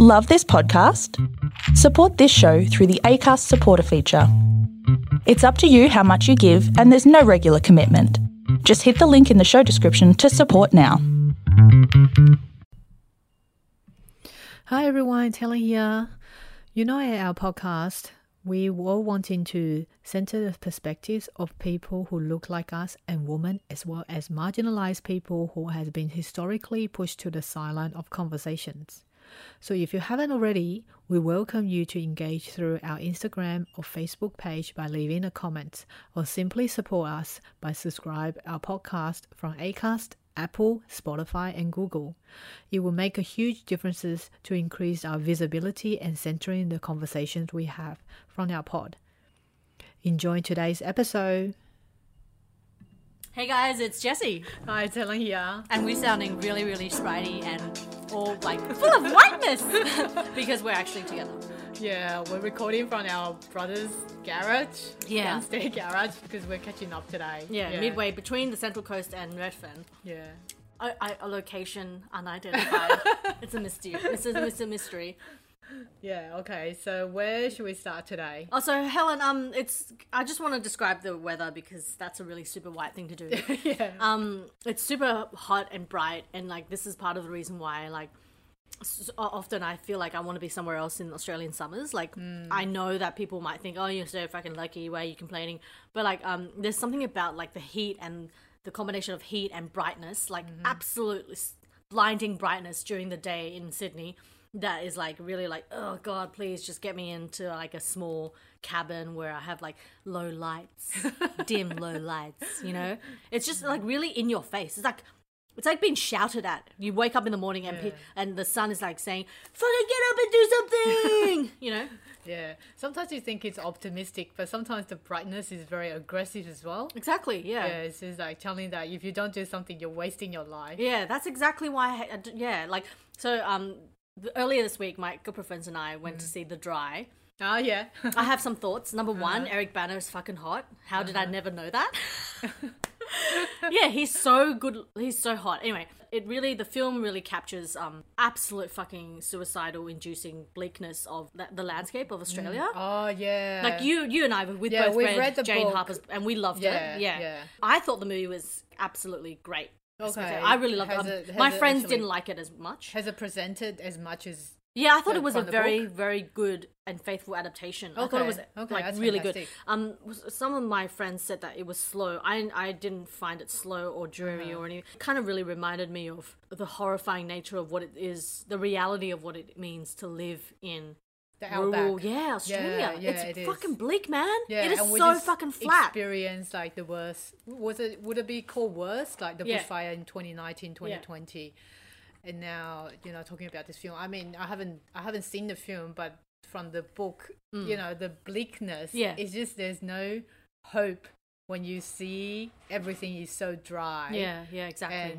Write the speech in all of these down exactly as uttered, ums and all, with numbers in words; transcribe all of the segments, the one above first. Love this podcast? Support this show through the Acast supporter feature. It's up to you how much you give and there's no regular commitment. Just hit the link in the show description to support now. Hi everyone, Taylor here. You know, at our podcast, we were wanting to center the perspectives of people who look like us and women, as well as marginalized people who have been historically pushed to the sideline of conversations. So if you haven't already, we welcome you to engage through our Instagram or Facebook page by leaving a comment, or simply support us by subscribe our podcast from Acast, Apple, Spotify and Google. It will make a huge difference to increase our visibility and centering the conversations we have from our pod. Enjoy today's episode. Hey guys, it's Jessie. Hi, it's Helen here. And we're sounding really, really spritey and all like full of whiteness because we're actually together. Yeah, we're recording from our brother's garage. Yeah. Downstairs garage because we're catching up today. Yeah, yeah, midway between the Central Coast and Redfern. Yeah. A, a location unidentified. It's a mystery. It's a, it's a mystery. Yeah, okay, so where should we start today? Oh, so Helen, um, it's I just want to describe the weather because that's a really super white thing to do. Yeah. Um, it's super hot and bright, and like this is part of the reason why like so often I feel like I want to be somewhere else in Australian summers. Like mm. I know that people might think, oh, you're so fucking lucky, why are you complaining? But like um, there's something about like the heat and the combination of heat and brightness, like mm-hmm. absolutely blinding brightness during the day in Sydney. That is like really like, oh God, please just get me into like a small cabin where I have like low lights, dim low lights, you know? It's just like really in your face. It's like, it's like being shouted at. You wake up in the morning and yeah. pe- and the sun is like saying, fucking get up and do something, you know? Yeah. Sometimes you think it's optimistic, but sometimes the brightness is very aggressive as well. Exactly, yeah. Yeah, it's just like telling that if you don't do something, you're wasting your life. Yeah, that's exactly why, I, yeah, like, so, um, earlier this week, my good friends and I went mm. to see The Dry. Oh, yeah. I have some thoughts. Number one, uh-huh. Eric Bana is fucking hot. How uh-huh. did I never know that? Yeah, he's so good. He's so hot. Anyway, it really, the film really captures um absolute fucking suicidal inducing bleakness of la- the landscape of Australia. Mm. Oh, yeah. Like you you and I were with yeah, both friends, read the Jane book. Harper's, and we loved yeah, it. Yeah. yeah. I thought the movie was absolutely great. Okay. I really loved has it. Um, it my it friends actually, didn't like it as much. Has it presented as much as... Yeah, I thought the, it was a very, book? very good and faithful adaptation. Okay. I thought it was okay, like really fantastic. good. Um, some of my friends said that it was slow. I, I didn't find it slow or dreary uh-huh. or anything. It kind of really reminded me of the horrifying nature of what it is, the reality of what it means to live in... Rural, yeah, Australia. Yeah, yeah, it's it fucking is. bleak, man. Yeah, it is so just fucking flat. Experience like the worst. Was it? Would it be called worst? Like the yeah. bushfire in twenty nineteen, twenty twenty, yeah. and now you know talking about this film. I mean, I haven't, I haven't seen the film, but from the book, mm. you know, the bleakness. Yeah, it's just there's no hope when you see everything is so dry. Yeah, yeah, exactly.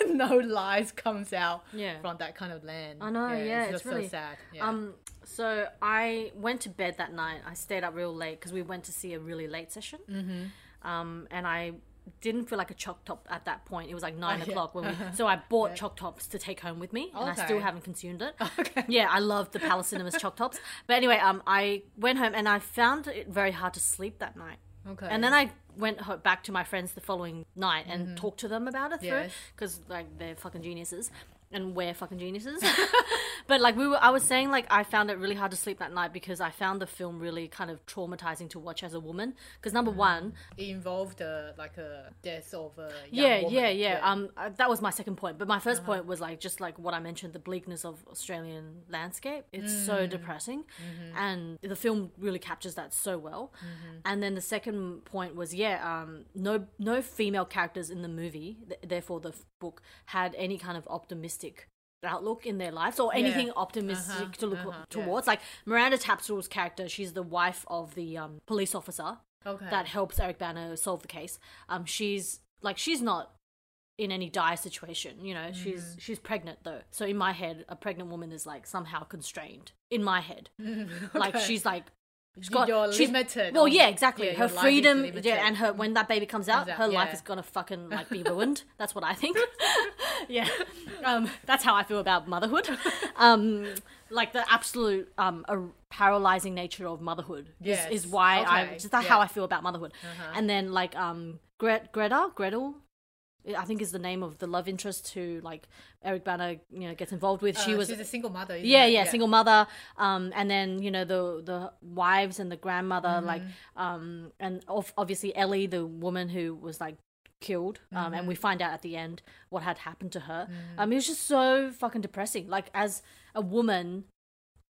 And no lies comes out yeah. from that kind of land. I know. Yeah, yeah it's, it's really so sad. Yeah. Um. So I went to bed that night. I stayed up real late because we went to see a really late session. Mm-hmm. Um, and I didn't feel like a choc top at that point. It was like nine oh, o'clock. Yeah. When we, so I bought yeah. choc tops to take home with me, and okay. I still haven't consumed it. Okay. Yeah, I love the Palace Cinemas choc tops. But anyway, um, I went home and I found it very hard to sleep that night. Okay. And then I went back to my friends the following night and mm-hmm. talked to them about it through because yes. like they're fucking geniuses. And we're fucking geniuses. But like we were, I was saying like I found it really hard to sleep that night because I found the film really kind of traumatizing to watch as a woman. Because number one, it involved a, like a death of a young yeah, woman. Yeah, yeah, yeah. Um, that was my second point. But my first uh-huh. point was like just like what I mentioned, the bleakness of Australian landscape. It's mm. so depressing, mm-hmm. and the film really captures that so well. Mm-hmm. And then the second point was yeah, um, no, no female characters in the movie. Th- therefore, the f- book had any kind of optimistic outlook in their lives or anything yeah. optimistic uh-huh, to look uh-huh, towards yeah. like Miranda Tapsell's character, she's the wife of the um police officer okay. that helps Eric Bana solve the case. Um she's like she's not in any dire situation, you know. Mm. she's she's pregnant though, so in my head a pregnant woman is like somehow constrained in my head. Mm, okay. Like she's like Got, you're limited. Well, yeah, exactly. Yeah, her freedom, yeah, and her when that baby comes out, exactly. her yeah. life is gonna fucking like be ruined. That's what I think. yeah, um, that's how I feel about motherhood. Um, like the absolute um, a paralyzing nature of motherhood yes. is, is why okay. I just that's yeah. how I feel about motherhood. Uh-huh. And then like um, Gre- Greta, Gretel. I think is the name of the love interest who like Eric Bana, you know, gets involved with. She uh, was she's a single mother. Isn't yeah, yeah, yeah, single mother. Um, and then you know the the wives and the grandmother, mm-hmm. like, um, and obviously Ellie, the woman who was like killed, um, mm-hmm. and we find out at the end what had happened to her. Mm-hmm. Um, it was just so fucking depressing. Like as a woman.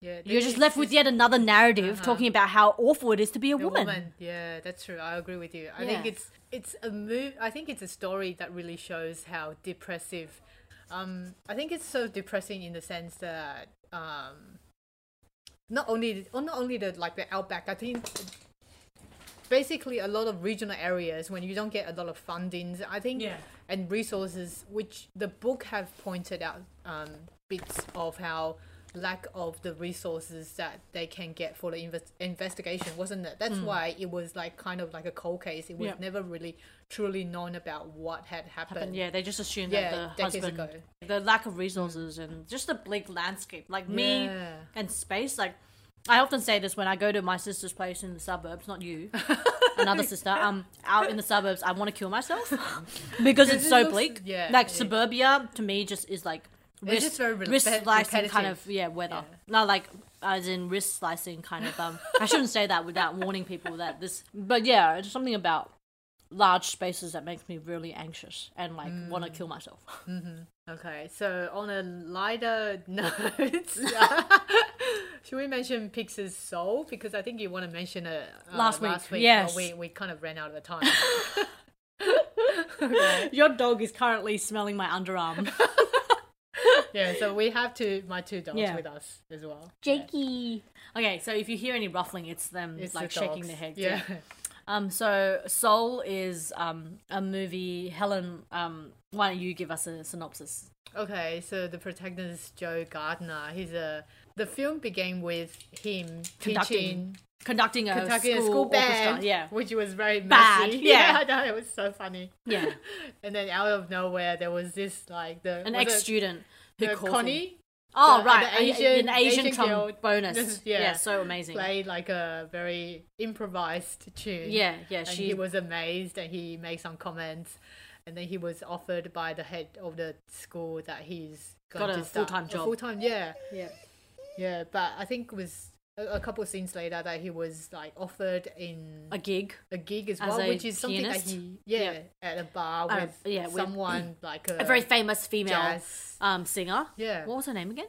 Yeah, you're just left with yet another narrative uh-huh. talking about how awful it is to be a woman. woman. Yeah, that's true. I agree with you. I yeah. think it's it's a move. I think it's a story that really shows how depressive. Um, I think it's so depressing in the sense that um, not only not only the like the outback. I think basically a lot of regional areas when you don't get a lot of fundings. I think yeah. and resources, which the book have pointed out um, bits of how. Lack of the resources that they can get for the inv- investigation, wasn't it? That's mm. why it was like kind of like a cold case. It was yeah. never really truly known about what had happened. happened yeah, they just assumed yeah, that the husband, ago. the lack of resources, mm. and just the bleak landscape. Like yeah. me and space. Like I often say this when I go to my sister's place in the suburbs. Not you, another sister. Um, out in the suburbs, I want to kill myself because it's so bleak. Yeah, like yeah. suburbia to me just is like. Wrist, just very rel- wrist slicing kind of yeah weather yeah. no like as in wrist slicing kind of um I shouldn't say that without warning people that this but yeah it's something about large spaces that makes me really anxious and like mm. want to kill myself. Mm-hmm. Okay, so on a lighter note, should we mention Pixar's Soul, because I think you want to mention it uh, last week last week yes. oh, we, we kind of ran out of time. Okay. Your dog is currently smelling my underarm. Yeah, so we have two, my two dogs yeah. with us as well. Jakey. Yeah. Okay, so if you hear any ruffling, it's them it's like the shaking their head. Yeah. yeah. Um. So Soul is um a movie. Helen, um, why don't you give us a synopsis? Okay, so the protagonist Joe Gardner. He's a. The film began with him conducting, teaching, conducting a conducting school, a school band, orchestra, yeah, which was very bad. Messy. Yeah, yeah, I know, it was so funny. Yeah, and then out of nowhere there was this like the an ex student. Who Connie? Him. Oh, the, right. The Asian, an Asian, Asian trombonist. Just, yeah. yeah, so amazing. Played like a very improvised tune. Yeah, yeah. And she... he was amazed and he made some comments. And then he was offered by the head of the school that he's going got to a start. full-time job. A full-time, yeah. Yeah. Yeah, but I think it was a, a couple of scenes later that he was like offered in... A gig. A gig as, as well, which is something pianist. that he... Yeah, yeah, at a bar with um, yeah, someone with, like a... A very famous female... Jazz, Um, singer. Yeah. What was her name again?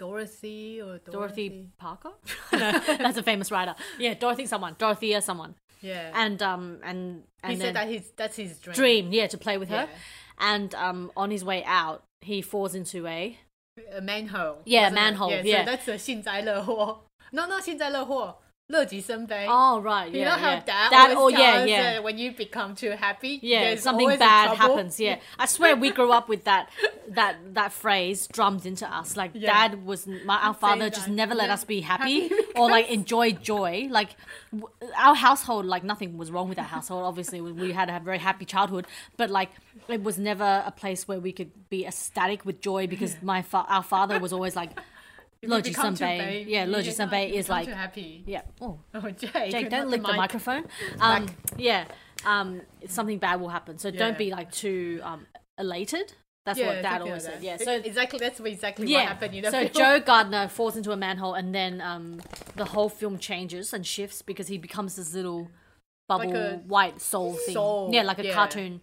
Dorothy or Dorothy, Dorothy Parker? No, that's a famous writer. Yeah, Dorothy someone. Dorothea someone. Yeah. And um and, and he said that his that's his dream. Dream, yeah, to play with yeah. her. And um on his way out, he falls into a a manhole. Yeah, manhole. Yeah, yeah. So that's a 幸灾乐祸. No, not 幸灾乐祸. 乐极生悲. Oh, right. Yeah, you know how yeah. dad that, always oh, tells yeah, yeah. that when you become too happy, yeah, something bad happens. Yeah, I swear we grew up with that that that phrase drummed into us. Like yeah. dad was my, our father just never let yeah. us be happy, happy or like enjoy joy. Like w- our household, like nothing was wrong with our household. Obviously, we had a very happy childhood, but like it was never a place where we could be ecstatic with joy because yeah. my fa- our father was always like. Logi Sunbei, yeah, Logi Sunbei is like, happy. yeah, oh, oh Jake, Jake, don't lick the, the microphone. Um, yeah, um, something bad will happen, so yeah. don't be like too um elated. That's yeah, what Dad always said. Yeah, so exactly that's exactly yeah. what happened. You know, so Joe Gardner falls into a manhole, and then um, the whole film changes and shifts because he becomes this little bubble like white soul thing. Soul. Yeah, like a yeah. cartoon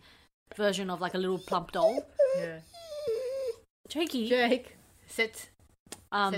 version of like a little plump doll. Yeah, Jakey, Jake, sit. Um,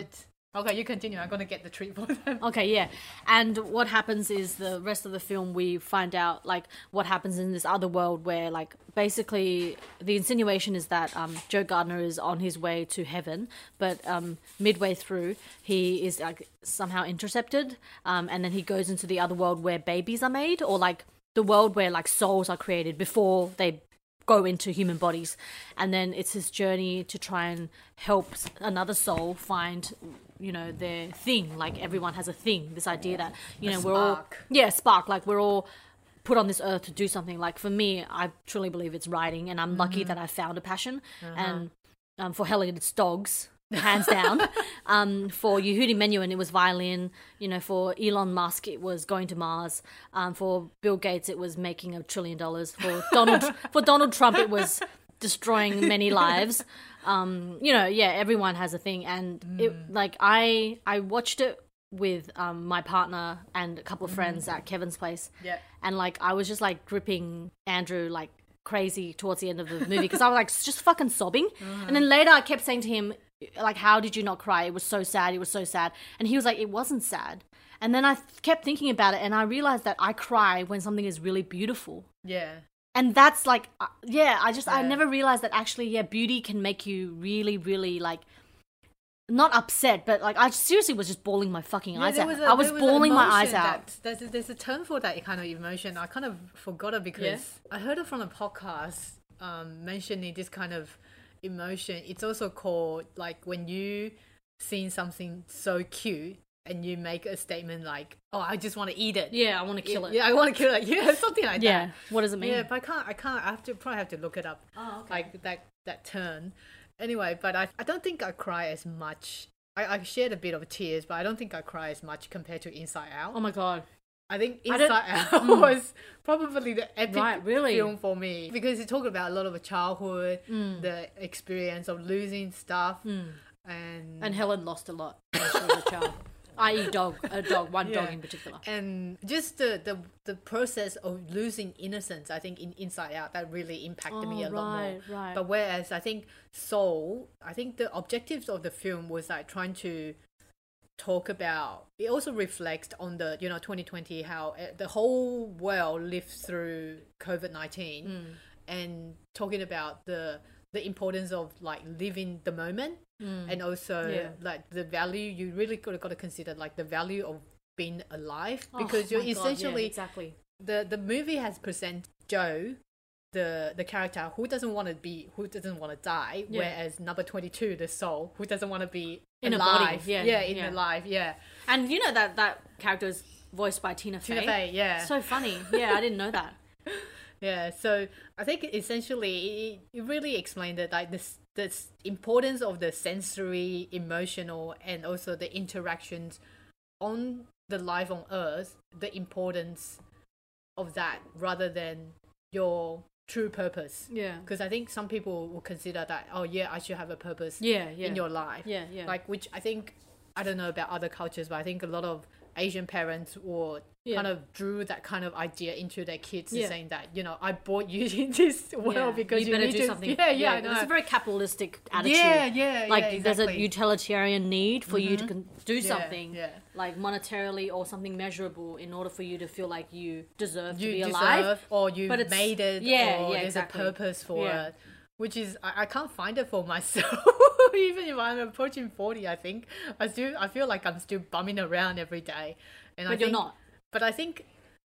okay, you continue. I'm going to get the treat for them. Okay, yeah. And what happens is the rest of the film, we find out, like, what happens in this other world where, like, basically the insinuation is that um, Joe Gardner is on his way to heaven, but um, midway through he is, like, somehow intercepted, um, and then he goes into the other world where babies are made, or, like, the world where, like, souls are created before they go into human bodies. And then it's his journey to try and help another soul find, you know, their thing. Like, everyone has a thing, this idea that, you know, we're all, yeah, spark, like we're all put on this earth to do something. Like, for me, I truly believe it's writing, and I'm mm-hmm. lucky that I found a passion. Uh-huh. And um, for Helen, it's dogs, hands down. Um, for Yehudi Menuhin, it was violin. You know, for Elon Musk, it was going to Mars. Um, for Bill Gates, it was making a trillion dollars. For Donald, for Donald Trump, it was destroying many lives. Um, you know, yeah, everyone has a thing, and mm. it, like I, I watched it with um, my partner and a couple of friends mm. at Kevin's place. Yeah, and like I was just like gripping Andrew like crazy towards the end of the movie, because I was like just fucking sobbing, mm. and then later I kept saying to him, like, how did you not cry? It was so sad. It was so sad. And he was like, it wasn't sad. And then I th- kept thinking about it, and I realized that I cry when something is really beautiful. Yeah. And that's like, uh, yeah, I just, yeah. I never realized that actually, yeah, beauty can make you really, really like, not upset, but like, I seriously was just bawling my fucking yeah, eyes out. Was a, I was, was bawling my eyes out. That, there's, there's a term for that kind of emotion. I kind of forgot it because yeah. I heard it from a podcast um, mentioning this kind of emotion. It's also called, like, when you see something so cute and you make a statement like, oh, I just want to eat it. Yeah, I want to kill it. it. Yeah, I want to kill it. Yeah, something like yeah. that. Yeah, what does it mean? Yeah, but I can't, I can't, I have to, probably have to look it up. Oh, okay. Like, that, that turn. Anyway, but I, I don't think I cry as much. I, I shared a bit of tears, but I don't think I cry as much compared to Inside Out. Oh, my God. I think Inside I Out was mm. probably the epic right, really. film for me, because it talked about a lot of childhood, mm. the experience of losing stuff, mm. and and Helen lost a lot when she was a child. that is, dog, a dog, one yeah. dog in particular, and just the, the the process of losing innocence. I think in Inside Out that really impacted oh, me a right, lot more. Right. But whereas I think Soul, I think the objectives of the film was like trying to talk about, it also reflects on the, you know, twenty twenty, how the whole world lived through covid nineteen, mm. and talking about the the importance of like living the moment, mm. and also yeah. like the value, you really got to, got to consider like the value of being alive, because oh, you're essentially yeah, exactly the the movie has presented Joe, the the character who doesn't want to be, who doesn't want to die, yeah. whereas number twenty-two, the soul, who doesn't want to be in alive. a body, yeah, yeah in yeah. alive, yeah. And you know that that character is voiced by Tina Fey. Tina Fey, yeah. So funny, yeah. I didn't know that. Yeah, so I think essentially it, it really explained that like this this importance of the sensory, emotional, and also the interactions on the life on Earth, the importance of that rather than your true purpose, yeah, because I think some people will consider that, oh yeah, I should have a purpose, yeah, yeah. in your life, yeah, yeah, like, which I think, I don't know about other cultures, but I think a lot of Asian parents or yeah. kind of drew that kind of idea into their kids, yeah. saying that, you know, I brought you in this world, yeah. because you, you better need do to, something, yeah, yeah, yeah. It's a very capitalistic attitude, yeah, yeah, like yeah, exactly. There's a utilitarian need for mm-hmm. you to do something, yeah, yeah. like monetarily or something measurable in order for you to feel like you deserve you to be deserve, alive, or you but made it, yeah, or yeah, there's exactly. a purpose for yeah. it, which is I, I can't find it for myself. Even if I'm approaching forty, I think I still I feel like I'm still bumming around every day, and but I you're think, not. But I think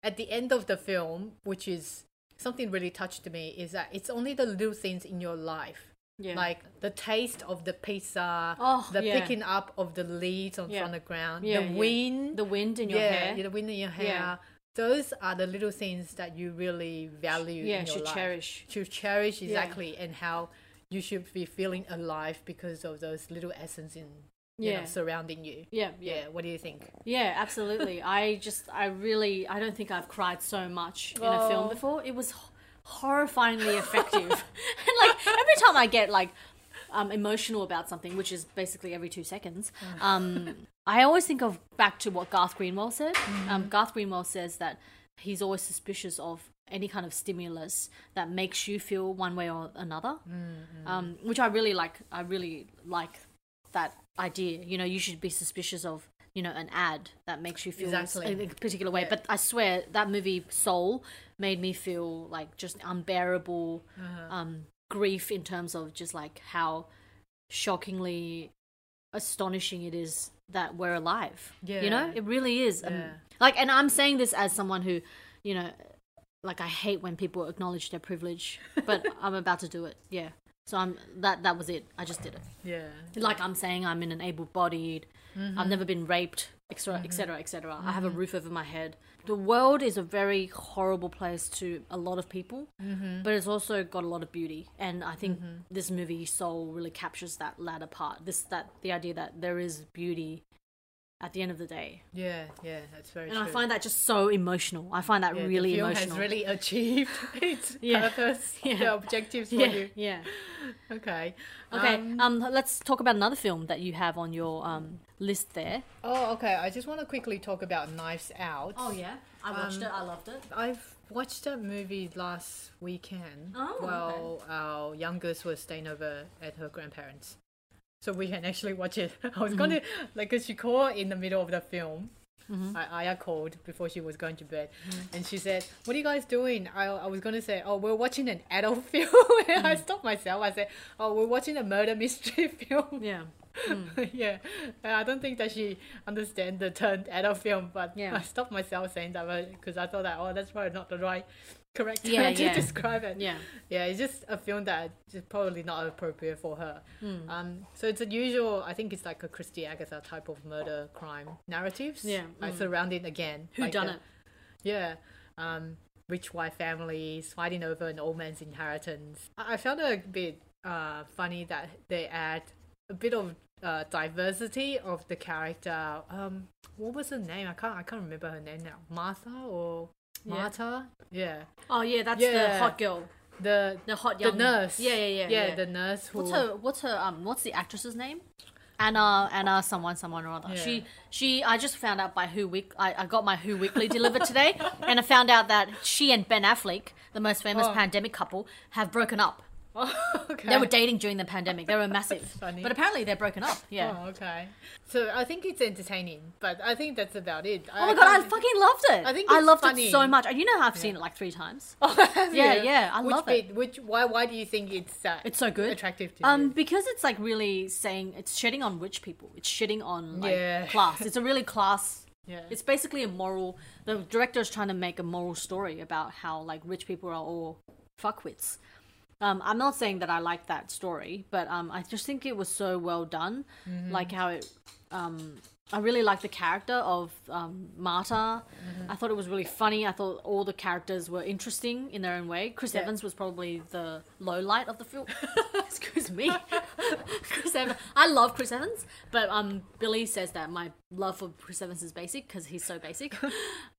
at the end of the film, which is something really touched me, is that it's only the little things in your life. Yeah. Like the taste of the pizza, oh, the yeah. picking up of the leaves on, yeah. on the ground, yeah, the yeah. wind. The wind in your yeah, hair. Yeah, the wind in your hair. Yeah. Those are the little things that you really value yeah, in your life. Yeah, should cherish. Should cherish, exactly, yeah. and how you should be feeling alive because of those little essence in you yeah. know, surrounding you. Yeah, yeah. Yeah. What do you think? Yeah, absolutely. I just, I really, I don't think I've cried so much in oh. a film before. It was horrifyingly effective. And like every time I get like um, emotional about something, which is basically every two seconds, um, I always think of back to what Garth Greenwell said. Mm-hmm. Um, Garth Greenwell says that he's always suspicious of any kind of stimulus that makes you feel one way or another, mm-hmm. um, which I really like. I really like that idea. You know, you should be suspicious of, you know, an ad that makes you feel exactly. a particular way. Yeah. But I swear that movie Soul made me feel like just unbearable uh-huh. um, grief in terms of just like how shockingly astonishing it is that we're alive. Yeah. You know, it really is. Yeah. Um, like, and I'm saying this as someone who, you know, like I hate when people acknowledge their privilege, but I'm about to do it. Yeah. So I'm that that was it. I just did it. Yeah. Like I'm saying, I'm in an able-bodied. Mm-hmm. I've never been raped, et cetera, et cetera, et cetera. I have a roof over my head. The world is a very horrible place to a lot of people, mm-hmm. but it's also got a lot of beauty. And I think mm-hmm. this movie Soul really captures that latter part. This that the idea that there is beauty at the end of the day. Yeah, yeah, that's very and true. And I find that just so emotional. I find that yeah, really the film emotional. Has really achieved its yeah. purpose, yeah. the objectives for yeah. you. Yeah. Okay. Okay, um, um, let's talk about another film that you have on your um, list there. Oh, okay. I just want to quickly talk about Knives Out. Oh, yeah. I watched um, it. I loved it. I've watched that movie last weekend oh, while okay. our youngest was staying over at her grandparents'. So we can actually watch it. I was mm-hmm. going to, like, because she called in the middle of the film. Mm-hmm. I, Aya called before she was going to bed. Mm-hmm. And she said, what are you guys doing? I, I was going to say, oh, we're watching an adult film. And mm-hmm. I stopped myself. I said, oh, we're watching a murder mystery film. Yeah. Mm. yeah. And I don't think that she understands the term adult film. But yeah. I stopped myself saying that because I thought that, oh, that's probably not the right correct yeah, way yeah. to describe it. Yeah, yeah, it's just a film that is probably not appropriate for her. Mm. Um, so it's a usual, I think it's like a Christie Agatha type of murder crime narratives. Yeah, like mm. surrounding again who like done the, it. Yeah, um, rich white families fighting over an old man's inheritance. I, I found it a bit uh funny that they add a bit of uh diversity of the character. Um, what was her name? I can't. I can't remember her name now. Martha or. Marta, yeah. yeah. Oh yeah, that's yeah. the hot girl. The the hot young the nurse. Yeah, yeah, yeah, yeah. Yeah, the nurse. Who... What's her? What's her? Um, what's the actress's name? Anna, Anna, someone, someone or other. Yeah. She, she. I just found out by Who Week. I, I got my Who Weekly delivered today, and I found out that she and Ben Affleck, the most famous oh. pandemic couple, have broken up. Oh, okay. They were dating during the pandemic. They were massive. Funny. But apparently they're broken up. Yeah. Oh, okay. So I think it's entertaining, but I think that's about it. Oh my I god, I fucking loved it. I think it's I loved funny. It so much. And you know how I've yeah. seen it like three times. Oh, yeah, yeah, yeah. I which love bit, it. Which why why do you think it's uh, it's so good? Attractive to um, you? Um because it's like really saying it's shitting on rich people. It's shitting on like yeah. class. It's a really class Yeah. It's basically a moral the director is trying to make a moral story about how like rich people are all fuckwits. Um, I'm not saying that I like that story, but um, I just think it was so well done. Mm-hmm. Like how it, um, I really liked the character of um, Marta. Mm-hmm. I thought it was really funny. I thought all the characters were interesting in their own way. Chris yeah. Evans was probably the low light of the film. Excuse me, Chris Evans. I love Chris Evans, but um, Billy says that my love for Chris Evans is basic because he's so basic.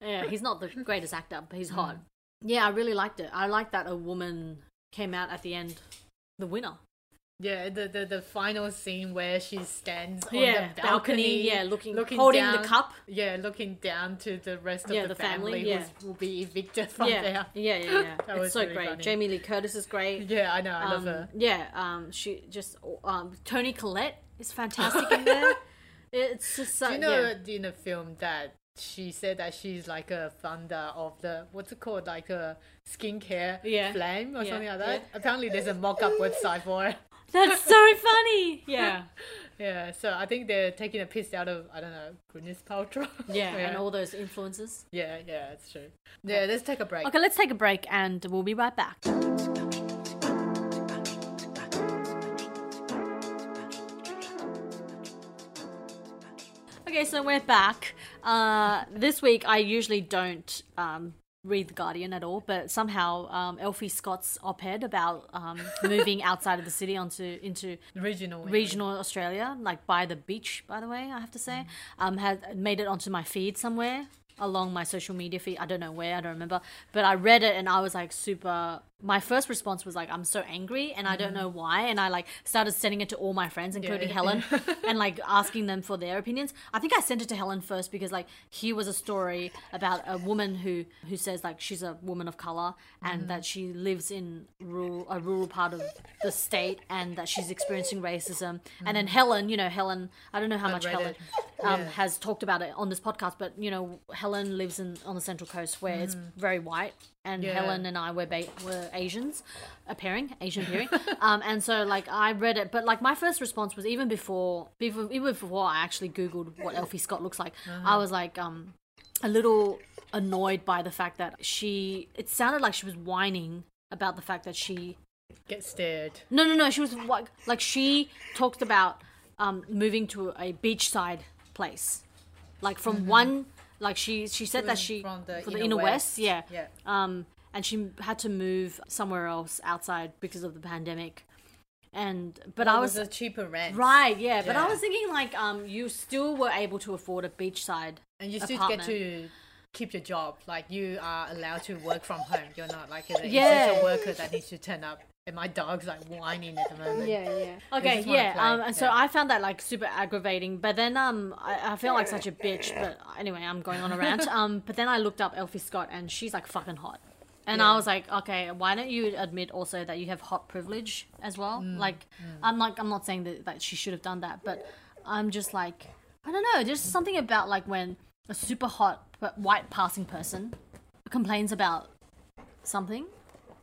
yeah, he's not the greatest actor, but he's hot. Mm. Yeah, I really liked it. I liked that a woman. Came out at the end, the winner. Yeah, the the, the final scene where she stands on yeah, the balcony, balcony, yeah, looking, looking holding down, the cup, yeah, looking down to the rest yeah, of the, the family, family yeah. who will be evicted from yeah. there. Yeah, yeah, yeah. That it's so really great. Funny. Jamie Lee Curtis is great. Yeah, I know, I um, love her. Yeah, um, she just um, Toni Collette is fantastic in there. It's just uh, do you know yeah. in a film that. She said that she's like a founder of the what's it called like a skincare yeah. flame or yeah. something like that. Yeah. Apparently, there's a mock-up website for it. That's so funny. Yeah, yeah. So I think they're taking a piss out of I don't know Gwyneth Paltrow. Yeah, yeah, and all those influencers. Yeah, yeah, it's true. Yeah, let's take a break. Okay, let's take a break, and we'll be right back. Okay, so we're back. Uh, this week I usually don't um, read The Guardian at all, but somehow um, Elfy Scott's op-ed about um, moving outside of the city onto into regional regional yeah. Australia, like by the beach, by the way, I have to say, mm. um, has made it onto my feed somewhere along my social media feed. I don't know where, I don't remember, but I read it and I was like super. My first response was like, I'm so angry and I don't know why. And I like started sending it to all my friends, including yeah. Helen, and like asking them for their opinions. I think I sent it to Helen first because like here was a story about a woman who, who says like she's a woman of color and mm. that she lives in rural, a rural part of the state and that she's experiencing racism. Mm. And then Helen, you know, Helen, I don't know how I much Helen um, yeah. has talked about it on this podcast, but you know, Helen lives in on the Central Coast where mm. it's very white. And yeah. Helen and I were ba- were Asians, appearing Asian appearing, um, and so like I read it, but like my first response was even before, before even before I actually Googled what Elfie Scott looks like, uh-huh. I was like, um, a little annoyed by the fact that she, it sounded like she was whining about the fact that she get stared. No, no, no. She was like, like she talked about um, moving to a beachside place, like from mm-hmm. one, like she she said from, that she from the, from the inner west, west yeah. yeah. Um, and she had to move somewhere else outside because of the pandemic. And but well, I was, it was a cheaper rent, right? Yeah, yeah, but I was thinking like um, you still were able to afford a beachside, and you still apartment. Get to keep your job. Like you are allowed to work from home. You're not like an yeah. essential worker that needs to turn up. And my dog's like whining at the moment. Yeah, yeah. Okay, yeah. Um, and yeah. so I found that like super aggravating. But then um, I, I feel like such a bitch. But anyway, I'm going on a rant. um, but then I looked up Elfy Scott, and she's like fucking hot. And yeah. I was like, okay, why don't you admit also that you have hot privilege as well? Mm, like, mm. I'm like, I'm not saying that, that she should have done that, but I'm just like, I don't know. There's something about like when a super hot white passing person complains about something.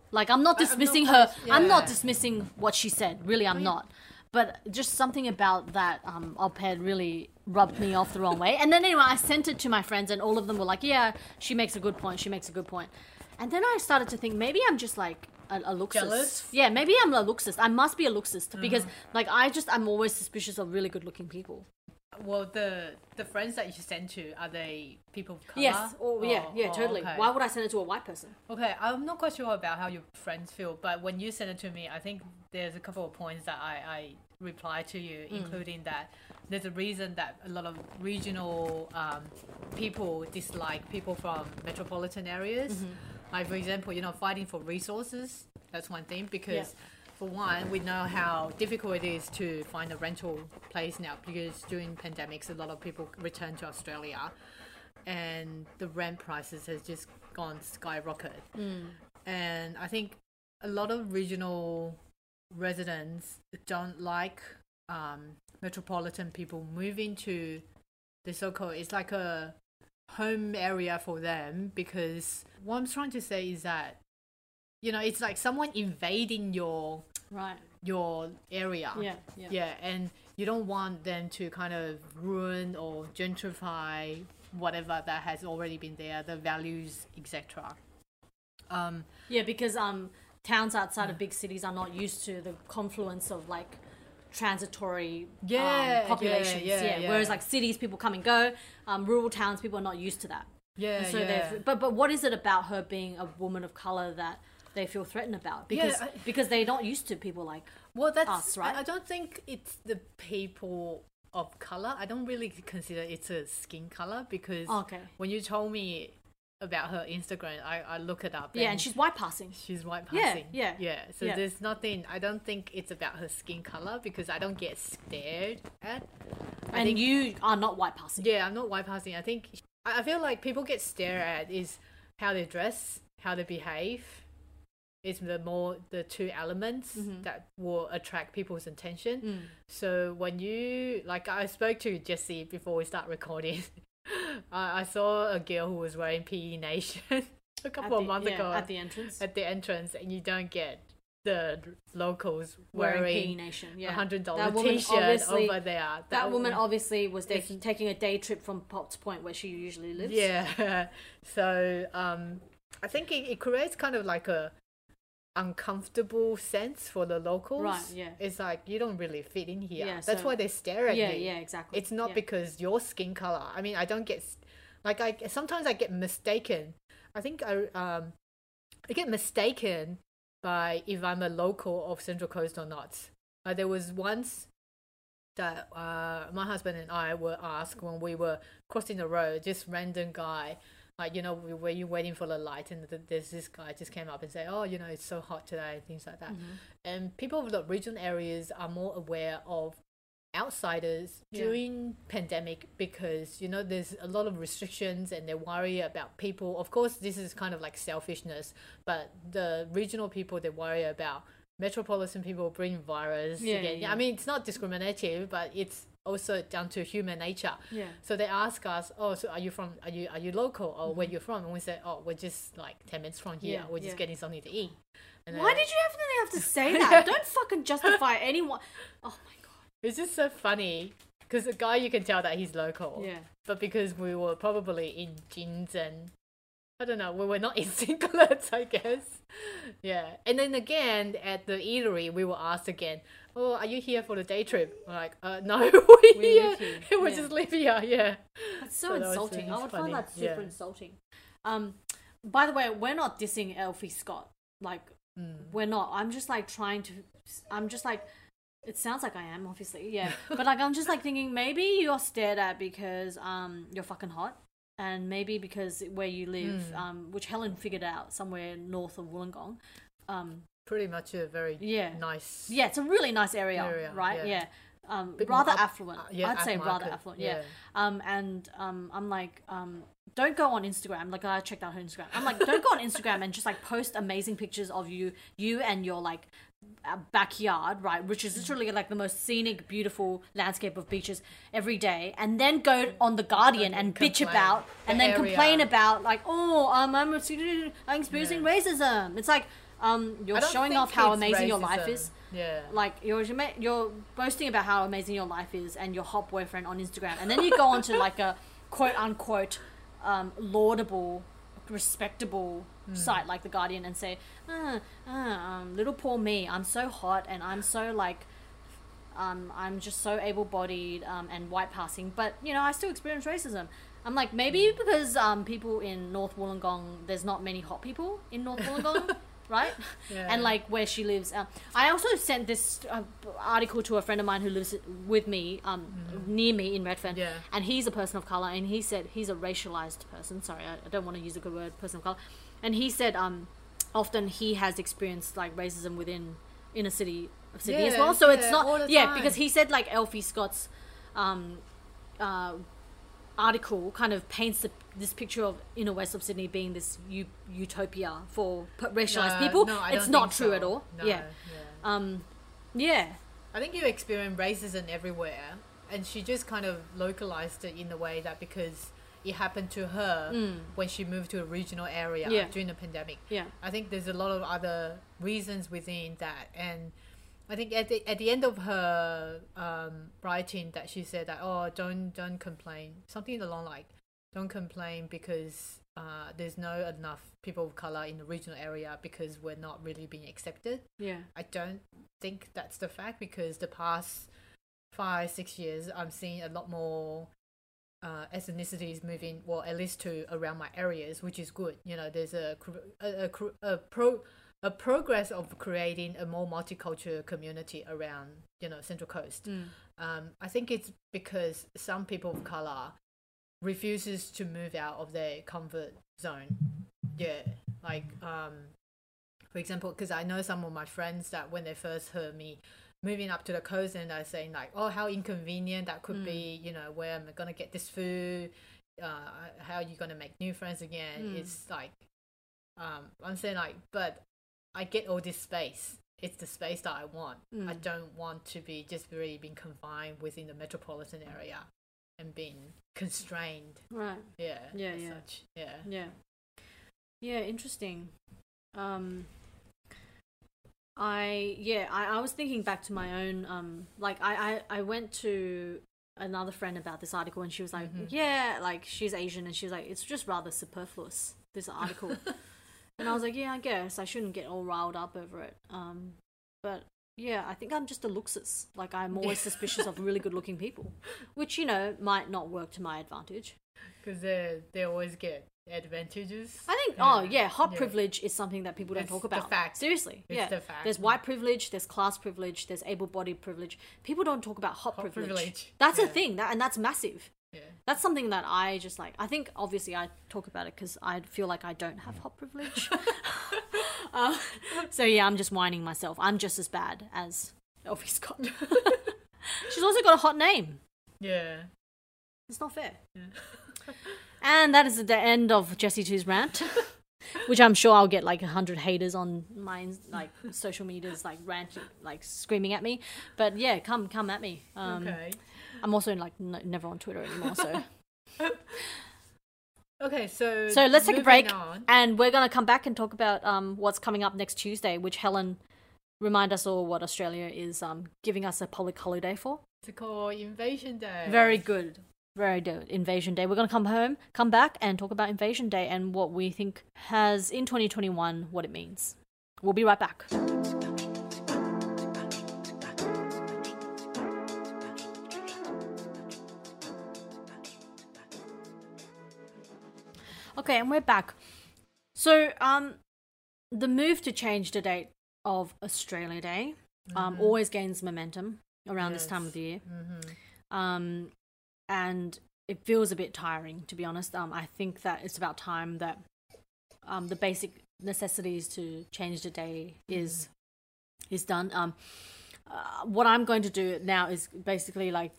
Like, I'm not dismissing I'm not, her. Yeah. I'm not dismissing what she said. Really, I'm oh, yeah. not. But just something about that um, op ed really rubbed me off the wrong way. And then anyway, I sent it to my friends, and all of them were like, yeah, she makes a good point. She makes a good point. And then I started to think, maybe I'm just like a, a looksist. Jealous? Yeah, maybe I'm a looksist. I must be a looksist mm. because like I just, I'm always suspicious of really good looking people. Well, the the friends that you send to, are they people of color? Yes, or, or yeah, yeah, or, totally. Okay. Why would I send it to a white person? Okay, I'm not quite sure about how your friends feel, but when you send it to me, I think there's a couple of points that I, I reply to you, mm. including that there's a reason that a lot of regional um, people dislike people from metropolitan areas. Mm-hmm. Like, for example, you know, fighting for resources, that's one thing, because yeah. for one, we know how difficult it is to find a rental place now, because during pandemics, a lot of people return to Australia, and the rent prices has just gone skyrocket. Mm. And I think a lot of regional residents don't like um, metropolitan people moving to the so-called, it's like a home area for them, because what I'm trying to say is that, you know, it's like someone invading your right your area yeah yeah, yeah and you don't want them to kind of ruin or gentrify whatever that has already been there, the values, etc. um yeah because um towns outside yeah. of big cities are not used to the confluence of like transitory yeah, um, populations yeah, yeah, yeah. yeah whereas like cities, people come and go. Um rural towns, people are not used to that, yeah and so yeah. they've but but what is it about her being a woman of color that they feel threatened about, because yeah, I, because they're not used to people like well that's us, right? I, I don't think it's the people of color. I don't really consider it's a skin color, because okay. when you told me about her Instagram, I, I look it up. Yeah, and, and she's white passing. She's white passing. Yeah, yeah. yeah. So yeah. there's nothing, I don't think it's about her skin color, because I don't get stared at. I and think, you are not white passing. Yeah, I'm not white passing. I think, I feel like people get stared at is how they dress, how they behave. It's the more, the two elements mm-hmm. that will attract people's attention. Mm. So when you, like I spoke to Jessie before we start recording, I saw a girl who was wearing P E Nation a couple the, of months yeah, ago at the entrance. At the entrance, and you don't get the locals wearing, wearing P E Nation. Yeah, hundred dollar T-shirt over there. That, that woman, woman obviously was there, taking a day trip from Pops Point, where she usually lives. Yeah, so um, I think it, it creates kind of like a uncomfortable sense for the locals. Right, yeah. It's like, you don't really fit in here. Yeah, that's so, why they stare at yeah, you. Yeah, yeah, exactly. It's not yeah. because your skin color. I mean, I don't get, like, I sometimes I get mistaken. I think I um, I get mistaken by if I'm a local of Central Coast or not. Uh, there was once that uh, my husband and I were asked when we were crossing the road, just random guy, like, you know, were you waiting for the light? And there's this guy just came up and said, oh, you know, it's so hot today and things like that. Mm-hmm. And people of the regional areas are more aware of outsiders yeah. during pandemic, because, you know, there's a lot of restrictions and they worry about people. Of course, this is kind of like selfishness, but the regional people, they worry about metropolitan people bring virus. Yeah, again. Yeah. I mean, it's not discriminative, but it's also down to human nature. Yeah. So they ask us, oh, so are you from, are you are you local, or mm-hmm. where you're from? And we say, oh, we're just like ten minutes from here. Yeah, we're yeah. just getting something to eat. And why did you have to have to say that? Don't fucking justify anyone. Oh my God. It's just so funny. Because the guy, you can tell that he's local. Yeah. But because we were probably in jeans and, I don't know, we were not in singlets, I guess. Yeah. And then again, at the eatery, we were asked again, oh, are you here for the day trip? We're like, uh, no, we're, we're here. here. We're yeah. just live here, yeah. It's so, so insulting. I would funny. find that super yeah. insulting. Um, by the way, we're not dissing Elfy Scott. Like, mm. we're not. I'm just like trying to, I'm just like, it sounds like I am, obviously, yeah. But like, I'm just like thinking maybe you're stared at because um you're fucking hot, and maybe because where you live, mm. um, which Helen figured out somewhere north of Wollongong, um, pretty much a very yeah. nice, yeah, it's a really nice area, area right? Yeah, yeah. Um, rather up, affluent, uh, yeah, I'd say rather affluent, yeah. yeah. Um, and um, I'm like, um, don't go on Instagram. Like, I checked out her Instagram. I'm like, don't go on Instagram and just like post amazing pictures of you, you and your like. backyard, right, which is literally like the most scenic, beautiful landscape of beaches every day, and then go on The Guardian and, and bitch about and the then area. complain about like, oh, um, I'm I'm experiencing yeah. racism. It's like, um, you're showing off how amazing racism. your life is. Yeah, like you're you're boasting about how amazing your life is and your hot boyfriend on Instagram, and then you go on to like a quote unquote um, laudable, respectable Mm. site like The Guardian and say, uh, uh, um, little poor me, I'm so hot and I'm so like, um, I'm just so able-bodied um, and white-passing, but you know, I still experience racism. I'm like, maybe because um, people in North Wollongong, there's not many hot people in North Wollongong, right? Yeah. And like where she lives. Um, I also sent this uh, article to a friend of mine who lives with me, um, mm. near me in Redfern, yeah. and he's a person of colour, and he said he's a racialised person. Sorry, I, I don't want to use a good word, person of colour. And he said um, often he has experienced, like, racism within inner city of Sydney yeah, as well. So yeah, it's not... Yeah, time. Because he said, like, Elfie Scott's um, uh, article kind of paints the, this picture of inner west of Sydney being this u- utopia for racialised no, people. No, I it's don't not think true so. at all. No, yeah. Yeah. Um, yeah. I think you experience racism everywhere. And she just kind of localised it in the way that because... it happened to her mm. when she moved to a regional area yeah. during the pandemic. Yeah. I think there's a lot of other reasons within that. And I think at the, at the end of her um, writing that she said that, oh, don't don't complain. Something along like, don't complain because uh, there's no enough people of colour in the regional area because we're not really being accepted. Yeah. I don't think that's the fact because the past five, six years, I'm seeing a lot more... Uh, ethnicities moving, well, at least to around my areas, which is good. You know, there's a a, a, a pro a progress of creating a more multicultural community around, you know, Central Coast. Mm. Um, I think it's because some people of color refuses to move out of their comfort zone. Yeah, like um, for example, because I know some of my friends that when they first heard me moving up to the coast and I was saying like, oh, how inconvenient that could mm. be, you know, where am I going to get this food? Uh, how are you going to make new friends again? Mm. It's like, um, I'm saying like, but I get all this space. It's the space that I want. Mm. I don't want to be just really being confined within the metropolitan area and being constrained. Right. Yeah. Yeah. Yeah. Such. Yeah. Yeah. Yeah. Interesting. Um, I, yeah, I, I was thinking back to my own, um, like, I, I, I went to another friend about this article and she was like, mm-hmm. yeah, like, she's Asian and she was like, it's just rather superfluous, this article. And I was like, yeah, I guess I shouldn't get all riled up over it. Um, but, yeah, I think I'm just a looksis. Like, I'm always suspicious of really good-looking people, which, you know, might not work to my advantage. Because they they always get advantages. I think, yeah. oh, yeah, hot yeah. privilege is something that people don't it's talk about. It's the fact. Seriously. It's yeah. the fact. There's white privilege, there's class privilege, there's able-bodied privilege. People don't talk about hot, hot privilege. privilege. That's yeah. a thing, that, and that's massive. Yeah. That's something that I just like. I think, obviously, I talk about it because I feel like I don't have hot privilege. uh, so, yeah, I'm just whining myself. I'm just as bad as Elfie Scott. She's also got a hot name. Yeah. It's not fair. Yeah. And that is the end of Jessie two's rant, which I'm sure I'll get like one hundred haters on my like social medias like ranting, like screaming at me. But yeah, come come at me. Um, okay. I'm also like n- never on Twitter anymore, so. Okay, so So let's take a break on. And we're going to come back and talk about um what's coming up next Tuesday, which Helen remind us all what Australia is um giving us a public holiday for. to call Invasion Day. Very good. Very good. Invasion Day. We're going to come home, come back and talk about Invasion Day and what we think has in twenty twenty-one, what it means. We'll be right back. Okay, and we're back. So um, the move to change the date of Australia Day um, mm-hmm. always gains momentum around yes. this time of the year. Mm-hmm. Um, and it feels a bit tiring, to be honest. Um, I think that it's about time that um, the basic necessities to change the day is mm. is done. Um, uh, what I'm going to do now is basically like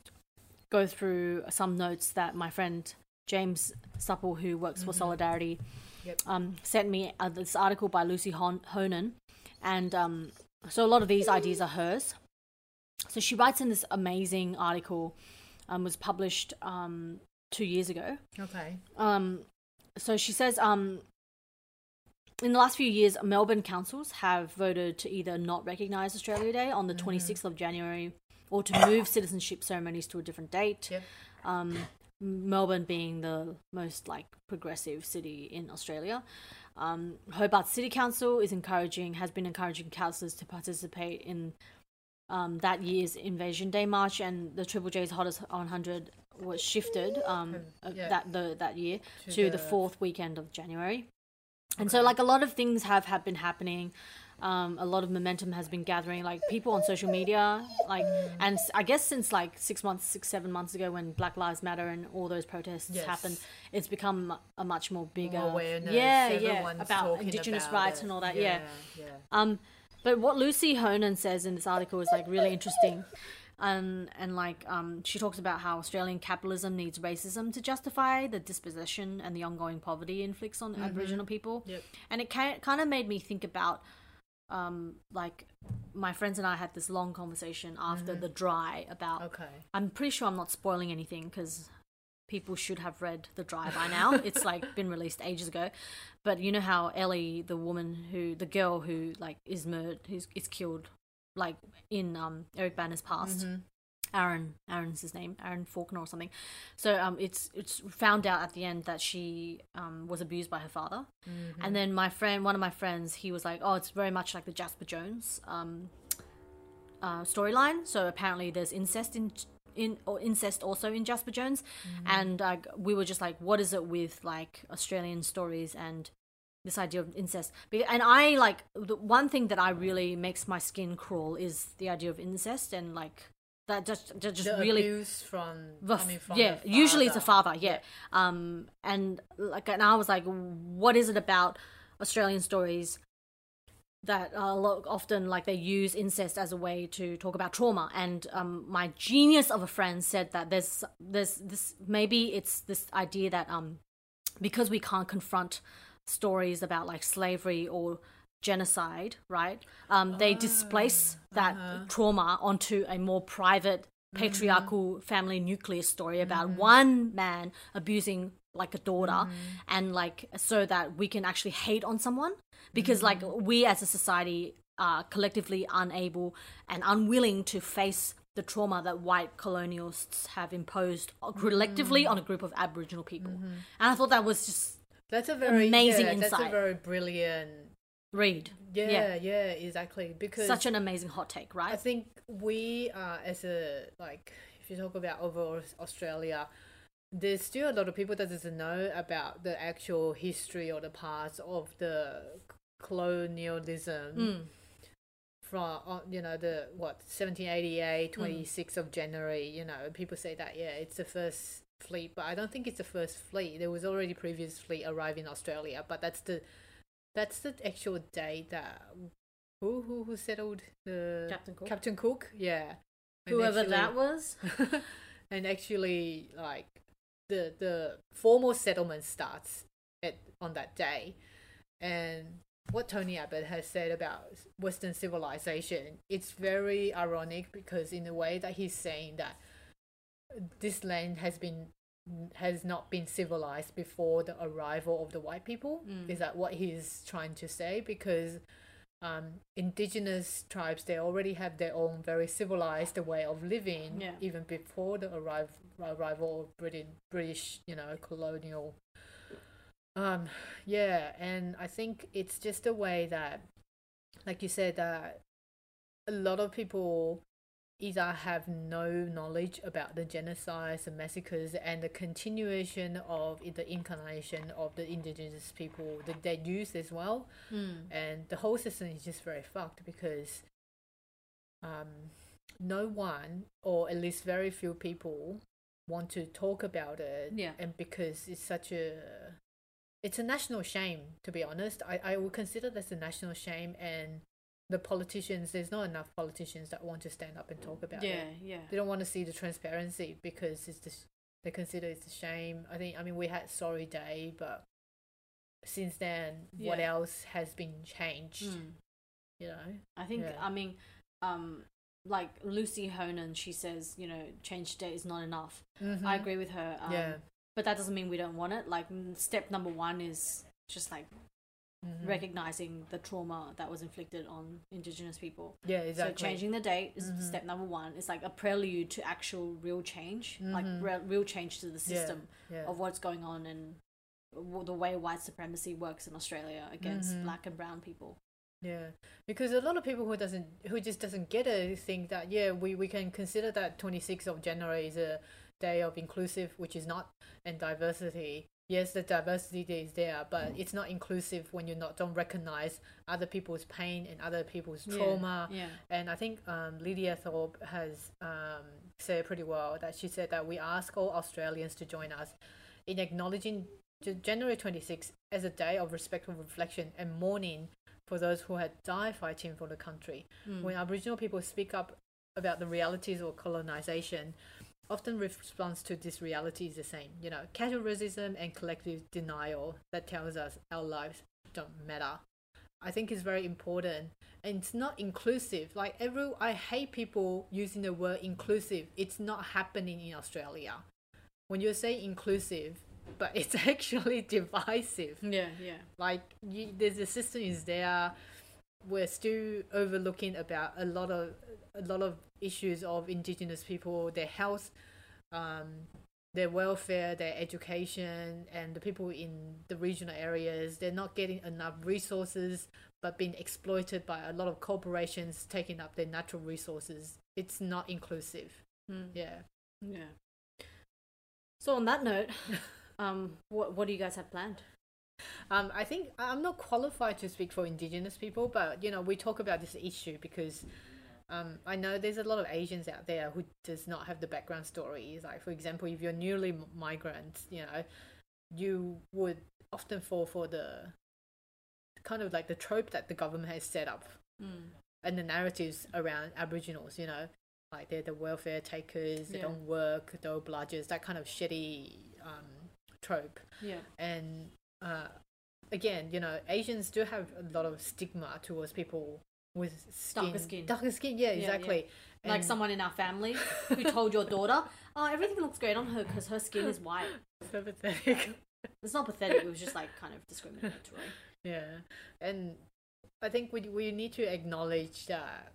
go through some notes that my friend James Supple, who works mm-hmm. for Solidarity, yep. um, sent me uh, this article by Lucy Hon- Honan. And um, so a lot of these ideas are hers. So she writes in this amazing article. Um, was published um, two years ago. Okay. Um, so she says, um, in the last few years, Melbourne councils have voted to either not recognise Australia Day on the mm. twenty-sixth of January or to move citizenship ceremonies to a different date, yep. um, Melbourne being the most like progressive city in Australia. Um, Hobart City Council is encouraging, has been encouraging councillors to participate in Um, that year's Invasion Day march, and the Triple J's Hottest one hundred was shifted um, yeah. that the that year to, to the... the fourth weekend of January. And okay. so, like, a lot of things have, have been happening. Um, a lot of momentum has been gathering, like people on social media, like, mm. and I guess since like six months, six, seven months ago when Black Lives Matter and all those protests yes. happened, it's become a much more bigger more awareness. Yeah, Everyone's yeah, about Indigenous about rights it. and all that. Yeah, yeah. yeah. Um, But what Lucy Honan says in this article is, like, really interesting. Um, and, like, um, she talks about how Australian capitalism needs racism to justify the dispossession and the ongoing poverty it inflicts on mm-hmm. Aboriginal people. Yep. And it kind of made me think about, um, like, my friends and I had this long conversation after mm-hmm. The Dry about... Okay. I'm pretty sure I'm not spoiling anything because... people should have read The Dry by now. It's, like, been released ages ago. But you know how Ellie, the woman who, the girl who, like, is murdered, who is killed, like, in um, Eric Bana's past. Mm-hmm. Aaron, Aaron's his name, Aaron Faulkner or something. So um, it's it's found out at the end that she um, was abused by her father. Mm-hmm. And then my friend, one of my friends, he was like, oh, it's very much like the Jasper Jones um, uh, storyline. So apparently there's incest in... in or incest also in Jasper Jones mm-hmm. and uh, we were just like, what is it with like Australian stories and this idea of incest? And I like the one thing that I really makes my skin crawl is the idea of incest and like that just that just the really abuse from, the, coming from yeah usually it's a father yeah. yeah um and like and I was like, what is it about Australian stories that uh, often like they use incest as a way to talk about trauma? And um, my genius of a friend said that there's there's this maybe it's this idea that um because we can't confront stories about like slavery or genocide, right? Um, oh, they displace that uh-huh. trauma onto a more private patriarchal mm-hmm. family nuclear story about mm-hmm. one man abusing like a daughter mm-hmm. and like so that we can actually hate on someone because mm-hmm. like we as a society are collectively unable and unwilling to face the trauma that white colonialists have imposed collectively mm-hmm. on a group of Aboriginal people mm-hmm. and I thought that was just that's a very amazing yeah, insight that's a very brilliant read yeah, yeah yeah exactly because such an amazing hot take, right? I think we are as a like if you talk about overall Australia, there's still a lot of people that doesn't know about the actual history or the past of the colonialism mm. from, you know, the what seventeen eighty-eight twenty-sixth mm. of January. You know, people say that yeah it's the first fleet, but I don't think it's the first fleet. There was already previous fleet arrived in Australia, but that's the That's the actual day that who who who settled the Captain Cook. Captain Cook, yeah, and whoever actually, that was, and actually like the the formal settlement starts at on that day, and what Tony Abbott has said about Western civilization, it's very ironic because in the way that he's saying that this land has been. has not been civilized before the arrival of the white people mm. is that what he's trying to say? Because um, indigenous tribes, they already have their own very civilized way of living, yeah. even before the arrival, arrival of British, British, you know, colonial. Um, yeah, and I think it's just a way that, like you said, that uh, a lot of people either have no knowledge about the genocides, the massacres, and the continuation of the incarnation of the indigenous people, the dead youth as well. Mm. And the whole system is just very fucked because um, no one, or at least very few people, want to talk about it. Yeah. And because it's such a... It's a national shame, to be honest. I, I would consider this a national shame, and the politicians, there's not enough politicians that want to stand up and talk about yeah, it. Yeah, yeah. They don't want to see the transparency because it's just, they consider it's a shame. I think, I mean, we had Sorry Day, but since then, yeah. what else has been changed? Mm. You know? I think, yeah. I mean, um, like Lucy Honan, she says, you know, change day is not enough. Mm-hmm. I agree with her. Um, yeah. But that doesn't mean we don't want it. Like, step number one is just like, mm-hmm. recognizing the trauma that was inflicted on Indigenous people. Yeah, exactly. So changing the date is mm-hmm. step number one. It's like a prelude to actual real change, mm-hmm. like re- real change to the system yeah, yeah. of what's going on and w- the way white supremacy works in Australia against mm-hmm. black and brown people. Yeah, because a lot of people who doesn't, who just doesn't get it, think that yeah, we, we can consider that twenty-sixth of January is a day of inclusive, which is not, and diversity. Yes, the diversity is there, but it's not inclusive when you not don't recognize other people's pain and other people's trauma. Yeah, yeah. And I think um, Lydia Thorpe has um, said pretty well that she said that we ask all Australians to join us in acknowledging January twenty-sixth as a day of respectful reflection and mourning for those who had died fighting for the country. Mm. When Aboriginal people speak up about the realities of colonization, often response to this reality is the same, you know, casual racism and collective denial that tells us our lives don't matter. I think it's very important, and it's not inclusive. Like every, I hate people using the word inclusive. It's not happening in Australia. When you say inclusive, but it's actually divisive. Yeah, yeah. Like you, there's a system is there. We're still overlooking about a lot of a lot of issues of Indigenous people, their health, um, their welfare, their education, and the people in the regional areas. They're not getting enough resources, but being exploited by a lot of corporations taking up their natural resources. It's not inclusive. Mm. Yeah, yeah. So on that note, um, what what do you guys have planned? Um, I think I'm not qualified to speak for Indigenous people, but you know, we talk about this issue because um, I know there's a lot of Asians out there who does not have the background stories. Like for example, if you're newly migrant, you know, you would often fall for the kind of like the trope that the government has set up mm. and the narratives around Aboriginals, you know, like they're the welfare takers, they yeah. don't work, they're bludgers, that kind of shitty um, trope. Yeah. And Uh, again, you know, Asians do have a lot of stigma towards people with skin. Darker skin. Darker skin, yeah, exactly. Yeah, yeah. Like someone in our family who told your daughter, oh, everything looks great on her because her skin is white. So pathetic. It's not pathetic, it was just like kind of discriminatory. Yeah, and I think we we need to acknowledge that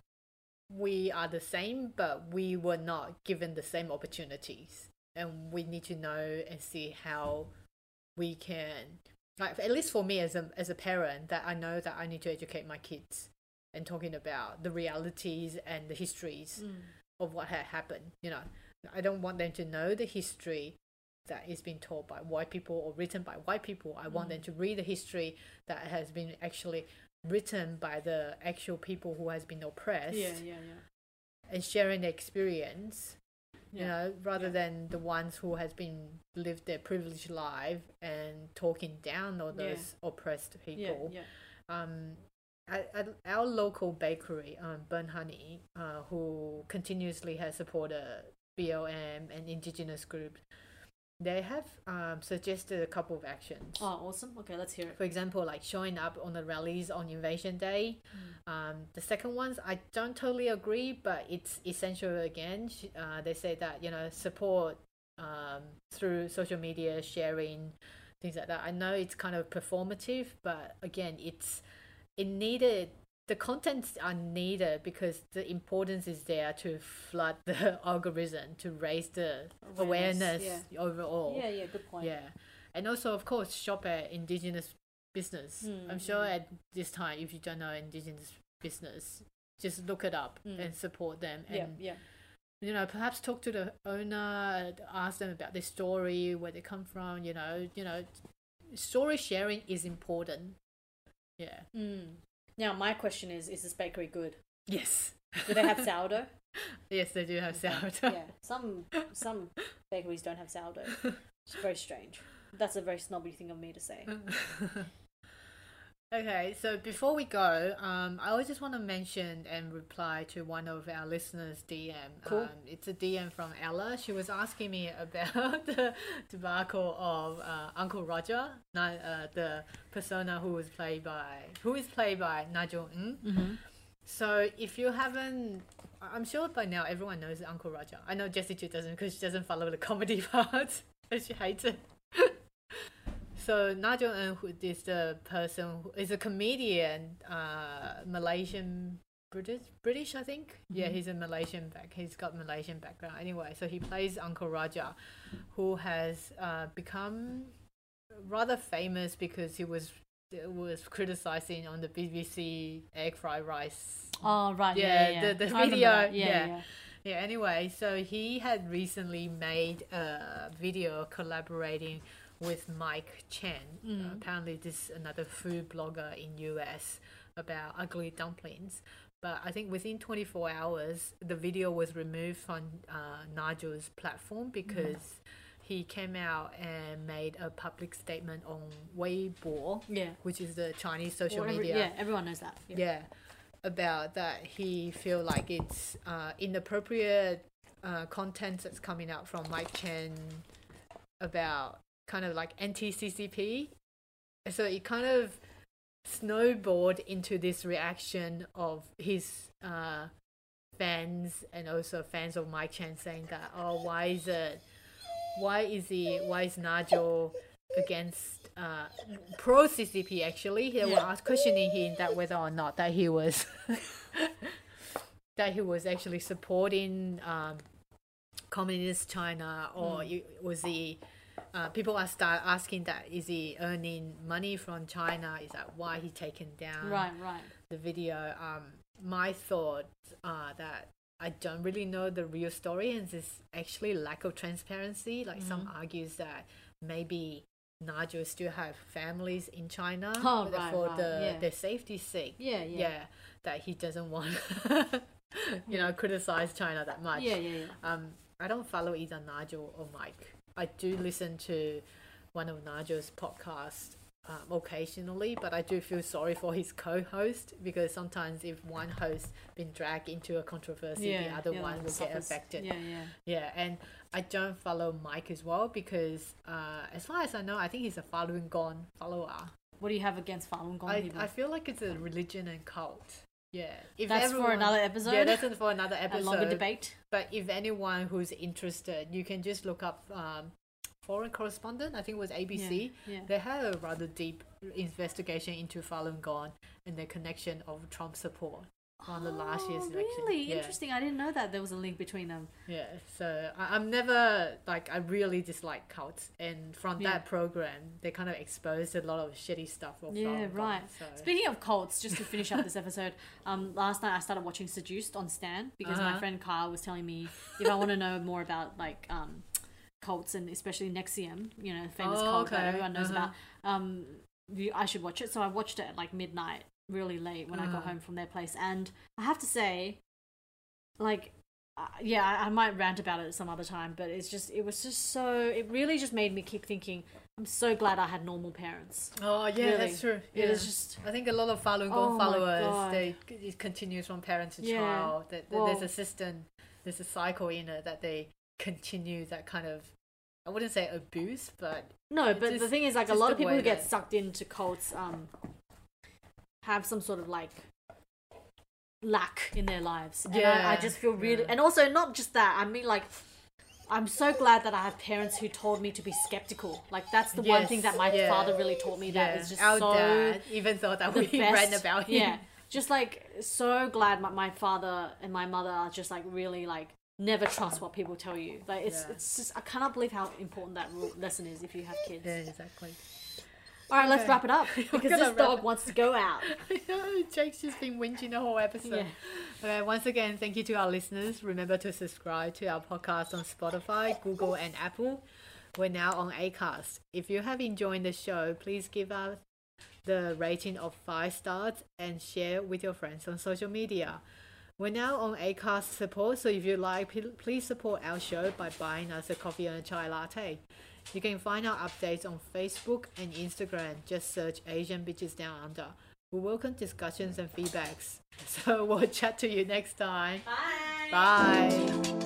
we are the same, but we were not given the same opportunities. And we need to know and see how we can, like at least for me as a as a parent, that I know that I need to educate my kids and talking about the realities and the histories mm. of what had happened. You know, I don't want them to know the history that is being taught by white people or written by white people. I mm. want them to read the history that has been actually written by the actual people who has been oppressed. Yeah, yeah, yeah. And sharing their experience. You yeah. know, rather yeah. than the ones who has been lived their privileged life and talking down all those yeah. oppressed people. Yeah, yeah. Um, at, at our local bakery, um, Burn Honey, uh, who continuously has supported B L M and Indigenous groups, they have um, suggested a couple of actions. Oh, awesome. Okay, let's hear it. For example, like showing up on the rallies on Invasion Day. Mm. Um, the second ones, I don't totally agree, but it's essential again. Uh, they say that, you know, support um, through social media, sharing, things like that. I know it's kind of performative, but again, it's it needed the contents are needed because the importance is there to flood the algorithm, to raise the awareness, awareness yeah. overall. Yeah, yeah, good point. Yeah. And also, of course, shop at Indigenous business. Mm-hmm. I'm sure at this time, if you don't know Indigenous business, just look it up mm. and support them. And, yeah, yeah. you know, perhaps talk to the owner, ask them about their story, where they come from, you know, you know, story sharing is important. Yeah. Mm. Now, my question is, is this bakery good? Yes. Do they have sourdough? Yes, they do have sourdough. Yeah. Some some bakeries don't have sourdough. It's very strange. That's a very snobby thing of me to say. Okay, so before we go, um, I just want to mention and reply to one of our listeners' D M. Cool. Um, it's a D M from Ella. She was asking me about the debacle of uh, Uncle Roger, not, uh, the persona who was played by who is played by Nigel Ng. Mm-hmm. So if you haven't, I'm sure by now everyone knows Uncle Roger. I know Jessie J doesn't because she doesn't follow the comedy part, and she hates it. So Nigel Ng is the person who is a comedian, uh, Malaysian, British, British, I think. Mm-hmm. Yeah, he's a Malaysian back. He's got Malaysian background. Anyway, so he plays Uncle Roger, who has uh, become rather famous because he was was criticizing on the B B C egg fried rice. Oh right, yeah, yeah, yeah. the the I video, yeah. yeah. yeah. Yeah, anyway, so he had recently made a video collaborating with Mike Chen. Mm. Uh, apparently this is another food blogger in U S about ugly dumplings. But I think within twenty-four hours, the video was removed from uh, Nigel's platform because yeah. he came out and made a public statement on Weibo, yeah. which is the Chinese social every, media. Yeah, everyone knows that. Yeah. yeah. About that he feel like it's uh, inappropriate uh, content that's coming out from Mike Chen about kind of like anti-C C P. So it kind of snowballed into this reaction of his uh, fans and also fans of Mike Chen saying that, oh, why is it, why is he, why is Nigel against uh pro C C P? Actually they yeah. were questioning him that whether or not that he was that he was actually supporting um communist China, or mm. was he uh people are start asking that is he earning money from China, is that why he taken down right right the video. Um my thoughts are that I don't really know the real story, and there's actually lack of transparency, like mm. some argues that maybe Nigel still have families in China oh, right, for right. the yeah. their safety's sake. Yeah, yeah, yeah. That he doesn't want, you know, criticize China that much. Yeah, yeah, yeah. Um, I don't follow either Nigel or Mike. I do listen to one of Nigel's podcasts um, occasionally, but I do feel sorry for his co-host because sometimes if one host been dragged into a controversy, yeah, the other yeah, one will suffers. Get affected. Yeah, yeah, yeah, and. I don't follow Mike as well because, uh, as far as I know, I think he's a Falun Gong follower. What do you have against Falun Gong I, people? I feel like it's a religion and cult. Yeah. If that's everyone, for another episode? Yeah, that's for another episode. A longer debate. But if anyone who's interested, you can just look up um, Foreign Correspondent, I think it was A B C. Yeah, yeah. They had a rather deep investigation into Falun Gong and the connection of Trump support. On the last year's election. Oh, really? Yeah. Interesting. I didn't know that there was a link between them. Yeah. So I, I'm never, like, I really dislike cults. And from yeah. that program, they kind of exposed a lot of shitty stuff. Or yeah, right. So. Speaking of cults, just to finish up this episode, um, last night I started watching Seduced on Stan because uh-huh. my friend Kyle was telling me if I want to know more about, like, um, cults and especially Nexium, you know, famous oh, cult okay. that everyone knows uh-huh. about, um, I should watch it. So I watched it at, like, midnight. Really late when uh. I got home from their place, and I have to say, like, uh, yeah, I, I might rant about it some other time, but it's just, it was just so, it really just made me keep thinking, I'm so glad I had normal parents. Oh yeah, really. That's true. Yeah. It is just, I think a lot of Falun Gong oh followers, they it continues from parent to yeah. child. That well, there's a system, there's a cycle in it that they continue that kind of. I wouldn't say abuse, but no. But just, the thing is, like, a lot of people who get sucked into cults, um. have some sort of, like, lack in their lives. And yeah. I, I just feel really... Yeah. And also, not just that. I mean, like, I'm so glad that I have parents who told me to be skeptical. Like, that's the yes. one thing that my yeah. father really taught me yeah. that is just Our so... Our dad even thought that we best. Read about him. Yeah. just like so glad my, my father and my mother are just like really like never trust what people tell you. Like it's yeah. it's just I cannot believe how important that lesson is if you have kids. Yeah, exactly. All right, okay. Let's wrap it up because this dog it. wants to go out. Jake's just been whinging the whole episode. Yeah. Okay, once again, thank you to our listeners. Remember to subscribe to our podcast on Spotify, Google, and Apple. We're now on Acast. If you have enjoyed the show, please give us the rating of five stars and share with your friends on social media. We're now on Acast support, so if you like, please support our show by buying us a coffee and a chai latte. You can find our updates on Facebook and Instagram. Just search Asian Bitches Down Under. We welcome discussions and feedbacks. So we'll chat to you next time. Bye. Bye.